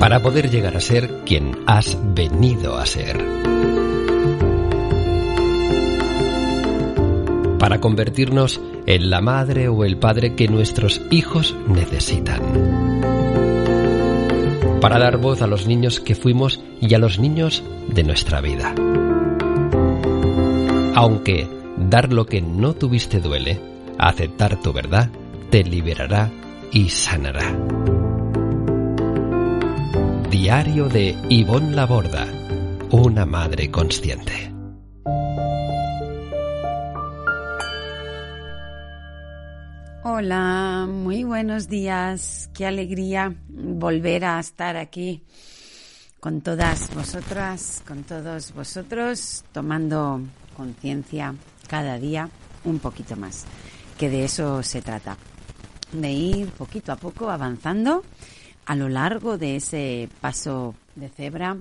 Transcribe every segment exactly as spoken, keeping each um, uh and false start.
Para poder llegar a ser quien has venido a ser. Para convertirnos en la madre o el padre que nuestros hijos necesitan. Para dar voz a los niños que fuimos y a los niños de nuestra vida. Aunque dar lo que no tuviste duele, aceptar tu verdad te liberará y sanará. Diario de Ivonne Laborda, una madre consciente. Hola, muy buenos días. Qué alegría volver a estar aquí con todas vosotras, con todos vosotros, tomando conciencia cada día un poquito más, que de eso se trata, de ir poquito a poco avanzando a lo largo de ese paso de cebra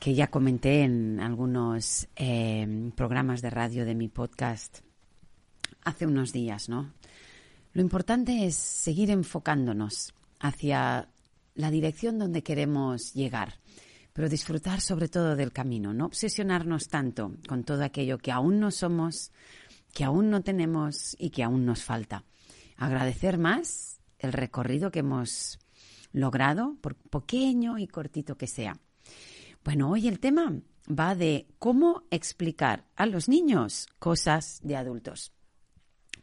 que ya comenté en algunos eh, programas de radio de mi podcast hace unos días, ¿no? Lo importante es seguir enfocándonos hacia la dirección donde queremos llegar, pero disfrutar sobre todo del camino, no obsesionarnos tanto con todo aquello que aún no somos, que aún no tenemos y que aún nos falta. Agradecer más el recorrido que hemos logrado, por pequeño y cortito que sea. Bueno, hoy el tema va de cómo explicar a los niños cosas de adultos.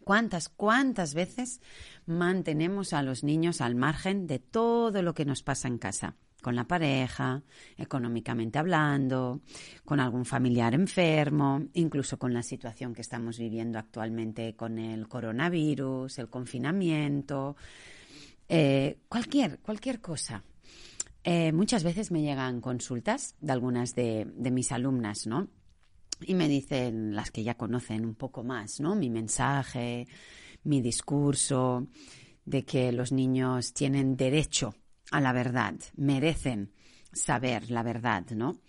¿Cuántas, cuántas veces mantenemos a los niños al margen de todo lo que nos pasa en casa? Con la pareja, económicamente hablando, con algún familiar enfermo, incluso con la situación que estamos viviendo actualmente con el coronavirus, el confinamiento. Eh, cualquier, cualquier cosa. Eh, muchas veces me llegan consultas de algunas de, de mis alumnas, ¿no? Y me dicen, las que ya conocen un poco más, ¿no? Mi mensaje, mi discurso, de que los niños tienen derecho a la verdad, merecen saber la verdad, ¿no?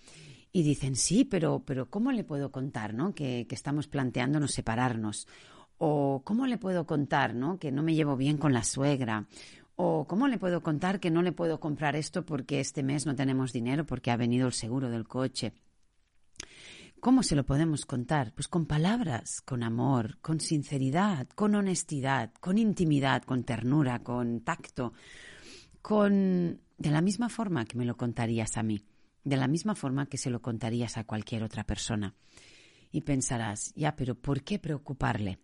Y dicen, sí, pero, pero ¿cómo le puedo contar, ¿no? Que, que estamos planteándonos separarnos. O ¿cómo le puedo contar, ¿no? Que no me llevo bien con la suegra. ¿O cómo le puedo contar que no le puedo comprar esto porque este mes no tenemos dinero porque ha venido el seguro del coche? ¿Cómo se lo podemos contar? Pues con palabras, con amor, con sinceridad, con honestidad, con intimidad, con ternura, con tacto, con de la misma forma que me lo contarías a mí, de la misma forma que se lo contarías a cualquier otra persona. Y pensarás, ya, pero ¿por qué preocuparle?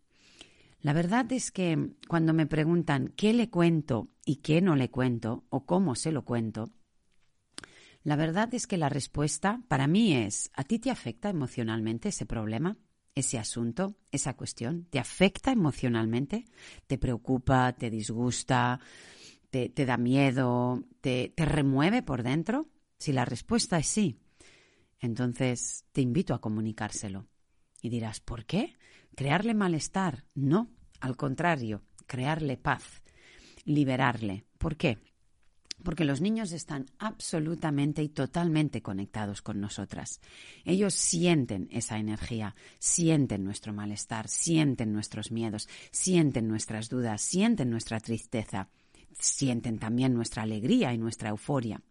La verdad es que cuando me preguntan qué le cuento y qué no le cuento o cómo se lo cuento, la verdad es que la respuesta para mí es, ¿a ti te afecta emocionalmente ese problema, ese asunto, esa cuestión? ¿Te afecta emocionalmente? ¿Te preocupa? ¿Te disgusta? ¿Te, te da miedo? ¿Te, te remueve por dentro? Si la respuesta es sí, entonces te invito a comunicárselo. Y dirás, ¿por qué? ¿Crearle malestar? No, al contrario, crearle paz, liberarle. ¿Por qué? Porque los niños están absolutamente y totalmente conectados con nosotras. Ellos sienten esa energía, sienten nuestro malestar, sienten nuestros miedos, sienten nuestras dudas, sienten nuestra tristeza, sienten también nuestra alegría y nuestra euforia.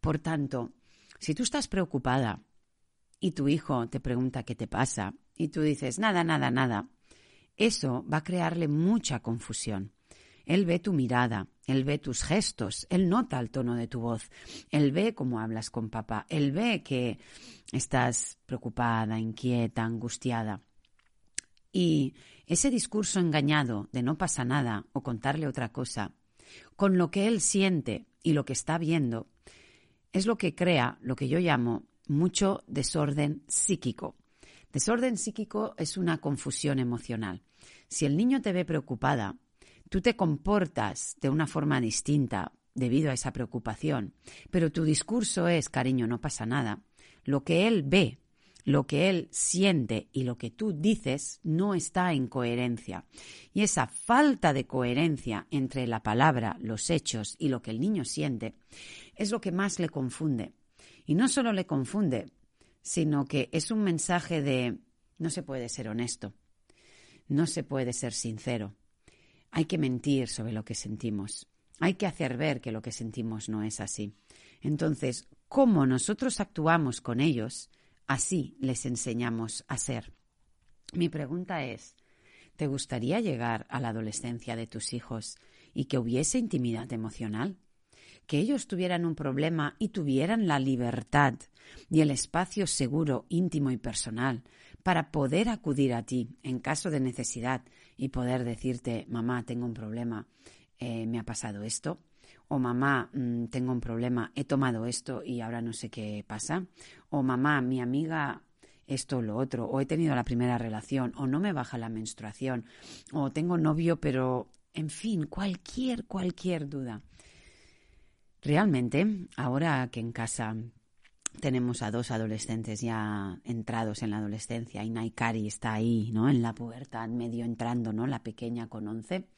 Por tanto, si tú estás preocupada y tu hijo te pregunta qué te pasa, y tú dices, nada, nada, nada. Eso va a crearle mucha confusión. Él ve tu mirada, él ve tus gestos, él nota el tono de tu voz, él ve cómo hablas con papá, él ve que estás preocupada, inquieta, angustiada. Y ese discurso engañado de no pasa nada o contarle otra cosa, con lo que él siente y lo que está viendo, es lo que crea lo que yo llamo mucho desorden psíquico. Desorden psíquico es una confusión emocional. Si el niño te ve preocupada, Tú te comportas de una forma distinta debido a esa preocupación, pero tu discurso es, cariño, no pasa nada. Lo que él ve, lo que él siente y lo que tú dices no está en coherencia. Y esa falta de coherencia entre la palabra, los hechos y lo que el niño siente es lo que más le confunde. Y no solo le confunde, sino que es un mensaje de no se puede ser honesto, no se puede ser sincero. Hay que mentir sobre lo que sentimos. Hay que hacer ver que lo que sentimos no es así. Entonces, ¿cómo nosotros actuamos con ellos? Así les enseñamos a ser. Mi pregunta es, ¿te gustaría llegar a la adolescencia de tus hijos y que hubiese intimidad emocional? Que ellos tuvieran un problema y tuvieran la libertad y el espacio seguro, íntimo y personal para poder acudir a ti en caso de necesidad y poder decirte, mamá, tengo un problema. Eh, me ha pasado esto, o mamá, mmm, tengo un problema, he tomado esto y ahora no sé qué pasa, o mamá, mi amiga, esto o lo otro, o he tenido la primera relación, o no me baja la menstruación, o tengo novio, pero, en fin, cualquier, cualquier duda. Realmente, ahora que en casa tenemos a dos adolescentes ya entrados en la adolescencia y Naikari está ahí, ¿no?, en la pubertad, medio entrando, ¿no?, la pequeña con once,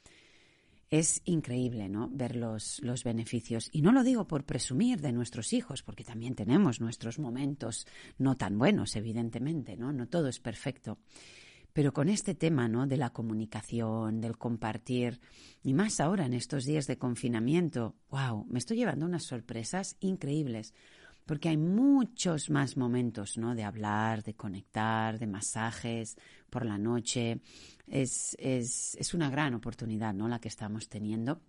es increíble, ¿no?, ver los, los beneficios. Y no lo digo por presumir de nuestros hijos, porque también tenemos nuestros momentos no tan buenos, evidentemente, ¿no? No todo es perfecto. Pero con este tema, ¿no?, de la comunicación, del compartir, y más ahora en estos días de confinamiento, wow, me estoy llevando unas sorpresas increíbles, porque hay muchos más momentos, ¿no?, de hablar, de conectar, de masajes por la noche. Es, es, es una gran oportunidad, ¿no?, la que estamos teniendo.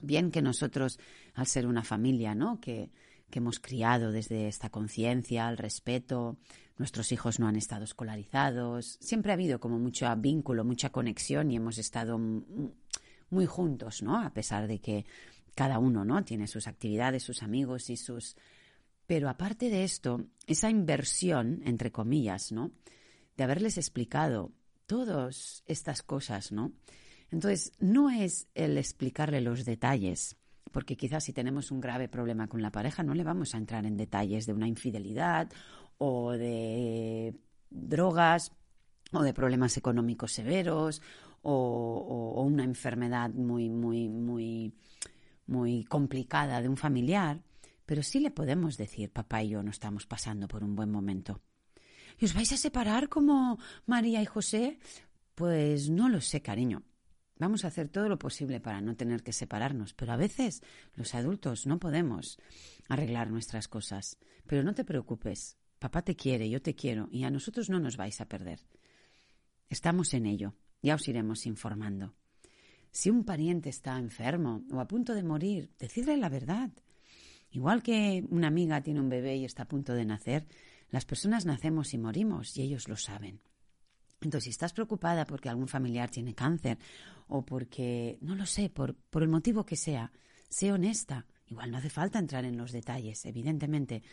Bien que nosotros, al ser una familia, ¿no?, que, que hemos criado desde esta conciencia, el respeto, nuestros hijos no han estado escolarizados, siempre ha habido como mucho vínculo, mucha conexión y hemos estado muy juntos, ¿no?, a pesar de que cada uno, ¿no?, tiene sus actividades, sus amigos y sus... Pero aparte de esto, esa inversión, entre comillas, ¿no?, de haberles explicado todas estas cosas, ¿no? Entonces, no es el explicarle los detalles, porque quizás si tenemos un grave problema con la pareja no le vamos a entrar en detalles de una infidelidad o de drogas o de problemas económicos severos o, o, o una enfermedad muy, muy, muy, muy complicada de un familiar. Pero sí le podemos decir, papá y yo no estamos pasando por un buen momento. ¿Y os vais a separar como María y José? Pues no lo sé, cariño. Vamos a hacer todo lo posible para no tener que separarnos. Pero a veces los adultos no podemos arreglar nuestras cosas. Pero no te preocupes. Papá te quiere, yo te quiero. Y a nosotros no nos vais a perder. Estamos en ello. Ya os iremos informando. Si un pariente está enfermo o a punto de morir, decidle la verdad. Igual que una amiga tiene un bebé y está a punto de nacer, las personas nacemos y morimos y ellos lo saben. Entonces, si estás preocupada porque algún familiar tiene cáncer o porque, no lo sé, por, por el motivo que sea, sé honesta. Igual no hace falta entrar en los detalles, evidentemente,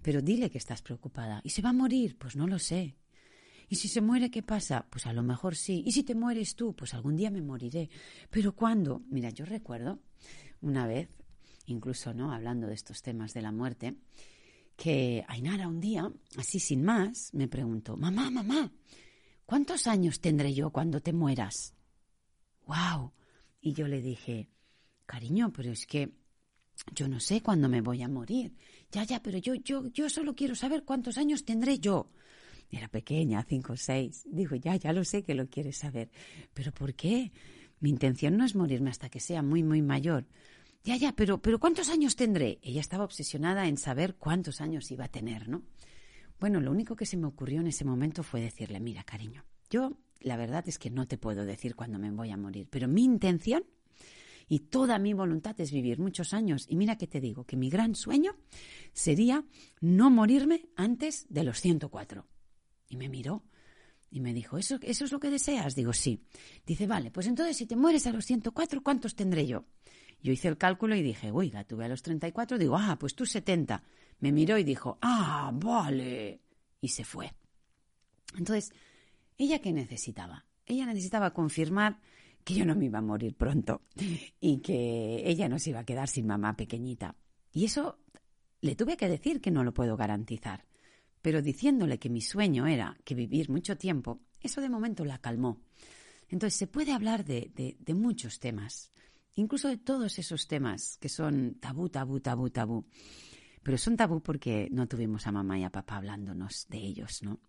pero dile que estás preocupada. ¿Y se va a morir? Pues no lo sé. ¿Y si se muere, qué pasa? Pues a lo mejor sí. ¿Y si te mueres tú? Pues algún día me moriré. ¿Pero cuándo? Mira, yo recuerdo una vez... incluso, ¿no?, hablando de estos temas de la muerte, que Ainara un día, así sin más, me preguntó, mamá, mamá, ¿cuántos años tendré yo cuando te mueras? ¡Wow! Y yo le dije, cariño, pero es que yo no sé cuándo me voy a morir. Ya, ya, pero yo, yo, yo solo quiero saber cuántos años tendré yo. Era pequeña, cinco o seis. Digo, ya, ya lo sé que lo quieres saber. ¿Pero por qué? Mi intención no es morirme hasta que sea muy, muy mayor. Ya, ya, pero, pero ¿cuántos años tendré? Ella estaba obsesionada en saber cuántos años iba a tener, ¿no? Bueno, lo único que se me ocurrió en ese momento fue decirle, mira, cariño, yo la verdad es que no te puedo decir cuándo me voy a morir, pero mi intención y toda mi voluntad es vivir muchos años. Y mira que te digo, que mi gran sueño sería no morirme antes de los ciento cuatro. Y me miró y me dijo, ¿eso, eso es lo que deseas? Digo, sí. Dice, vale, pues entonces si te mueres a los ciento cuatro, ¿cuántos tendré yo? Yo hice el cálculo y dije, uy, la tuve a los treinta y cuatro. Digo, ah, pues tú setenta. Me miró y dijo, ah, vale. Y se fue. Entonces, ¿ella qué necesitaba? Ella necesitaba confirmar que yo no me iba a morir pronto y que ella no se iba a quedar sin mamá pequeñita. Y eso le tuve que decir que no lo puedo garantizar, pero diciéndole que mi sueño era que vivir mucho tiempo, eso de momento la calmó. Entonces se puede hablar de, de, de muchos temas, incluso de todos esos temas que son tabú, tabú, tabú, tabú. Pero son tabú porque no tuvimos a mamá y a papá hablándonos de ellos, ¿no?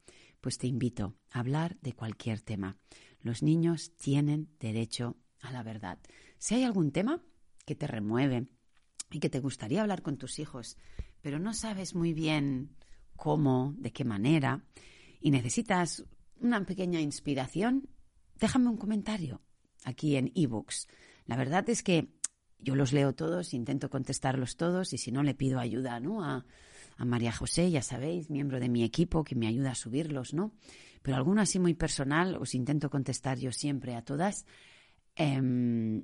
Pues te invito a hablar de cualquier tema. Los niños tienen derecho a la verdad. Si hay algún tema que te remueve y que te gustaría hablar con tus hijos, pero no sabes muy bien cómo, de qué manera, y necesitas una pequeña inspiración, déjame un comentario aquí en ebooks. La verdad es que yo los leo todos, intento contestarlos todos y si no le pido ayuda, ¿no? A, a María José, ya sabéis, miembro de mi equipo que me ayuda a subirlos, ¿no? Pero alguno así muy personal os intento contestar yo siempre a todas. Eh,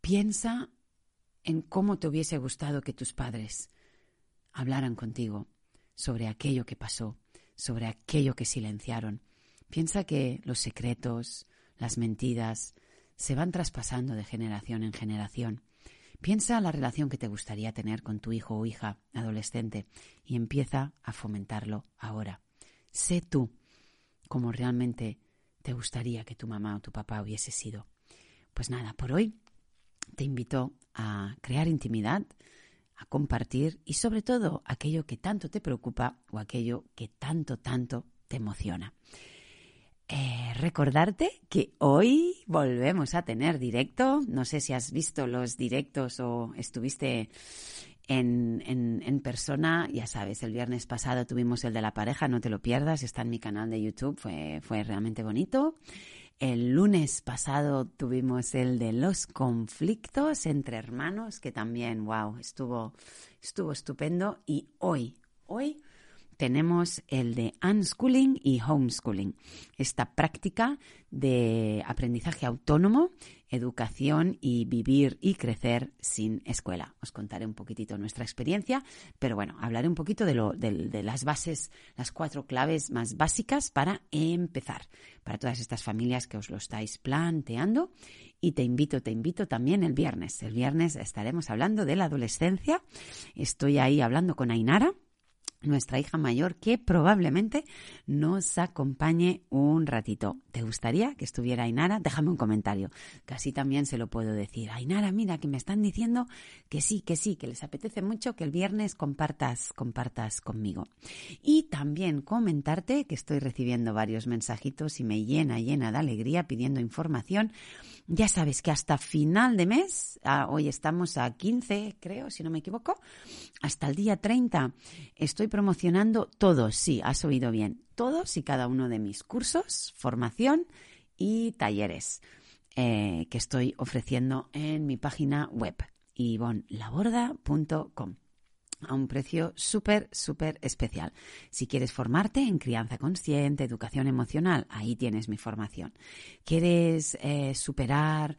piensa en cómo te hubiese gustado que tus padres hablaran contigo sobre aquello que pasó, sobre aquello que silenciaron. Piensa que los secretos, las mentiras se van traspasando de generación en generación. Piensa la relación que te gustaría tener con tu hijo o hija adolescente y empieza a fomentarlo ahora. Sé tú como realmente te gustaría que tu mamá o tu papá hubiese sido. Pues nada, por hoy te invito a crear intimidad, a compartir y sobre todo aquello que tanto te preocupa o aquello que tanto, tanto te emociona. Eh, recordarte que hoy volvemos a tener directo. No sé si has visto los directos o estuviste en, en, en persona. Ya sabes, el viernes pasado tuvimos el de la pareja, no te lo pierdas, está en mi canal de YouTube, fue, fue realmente bonito. El lunes pasado tuvimos el de los conflictos entre hermanos, que también, wow, estuvo, estuvo estupendo. Y hoy, hoy... tenemos el de unschooling y homeschooling, esta práctica de aprendizaje autónomo, educación y vivir y crecer sin escuela. Os contaré un poquitito nuestra experiencia, pero bueno, hablaré un poquito de, lo, de, de las bases, las cuatro claves más básicas para empezar, para todas estas familias que os lo estáis planteando. Y te invito, te invito también el viernes. El viernes estaremos hablando de la adolescencia. Estoy ahí hablando con Ainara, nuestra hija mayor, que probablemente nos acompañe un ratito. ¿Te gustaría que estuviera Ainara? Déjame un comentario, que así también se lo puedo decir. Ainara, mira, que me están diciendo que sí, que sí, que les apetece mucho que el viernes compartas, compartas conmigo. Y también comentarte que estoy recibiendo varios mensajitos y me llena, llena de alegría pidiendo información. Ya sabes que hasta final de mes, ah, hoy estamos a quince, creo, si no me equivoco, hasta el día treinta, estoy promocionando todos, sí, has oído bien, todos y cada uno de mis cursos, formación y talleres eh, que estoy ofreciendo en mi página web, ibon laborda punto com. A un precio súper, súper especial. Si quieres formarte en crianza consciente, educación emocional, ahí tienes mi formación. ¿Quieres eh, superar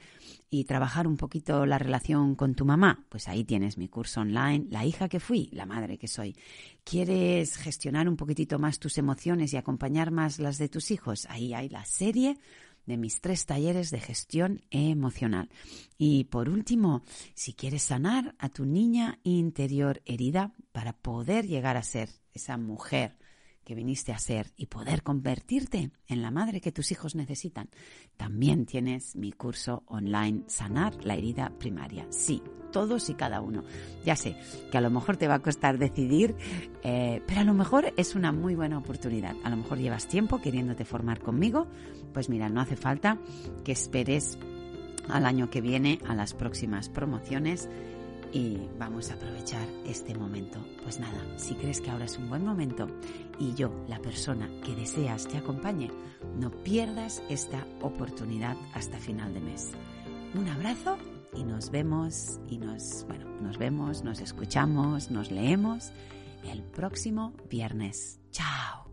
y trabajar un poquito la relación con tu mamá? Pues ahí tienes mi curso online, La hija que fui, la madre que soy. ¿Quieres gestionar un poquitito más tus emociones y acompañar más las de tus hijos? Ahí hay la serie de mis tres talleres de gestión emocional. Y por último, si quieres sanar a tu niña interior herida para poder llegar a ser esa mujer que viniste a ser y poder convertirte en la madre que tus hijos necesitan, también tienes mi curso online Sanar la herida primaria. Sí, todos y cada uno. Ya sé que a lo mejor te va a costar decidir, eh, pero a lo mejor es una muy buena oportunidad. A lo mejor llevas tiempo queriéndote formar conmigo, pues mira, no hace falta que esperes al año que viene, a las próximas promociones, y vamos a aprovechar este momento. Pues nada, si crees que ahora es un buen momento y yo, la persona que deseas, te acompañe, no pierdas esta oportunidad hasta final de mes. Un abrazo y nos vemos, y nos, bueno, nos vemos, nos escuchamos, nos leemos el próximo viernes. ¡Chao!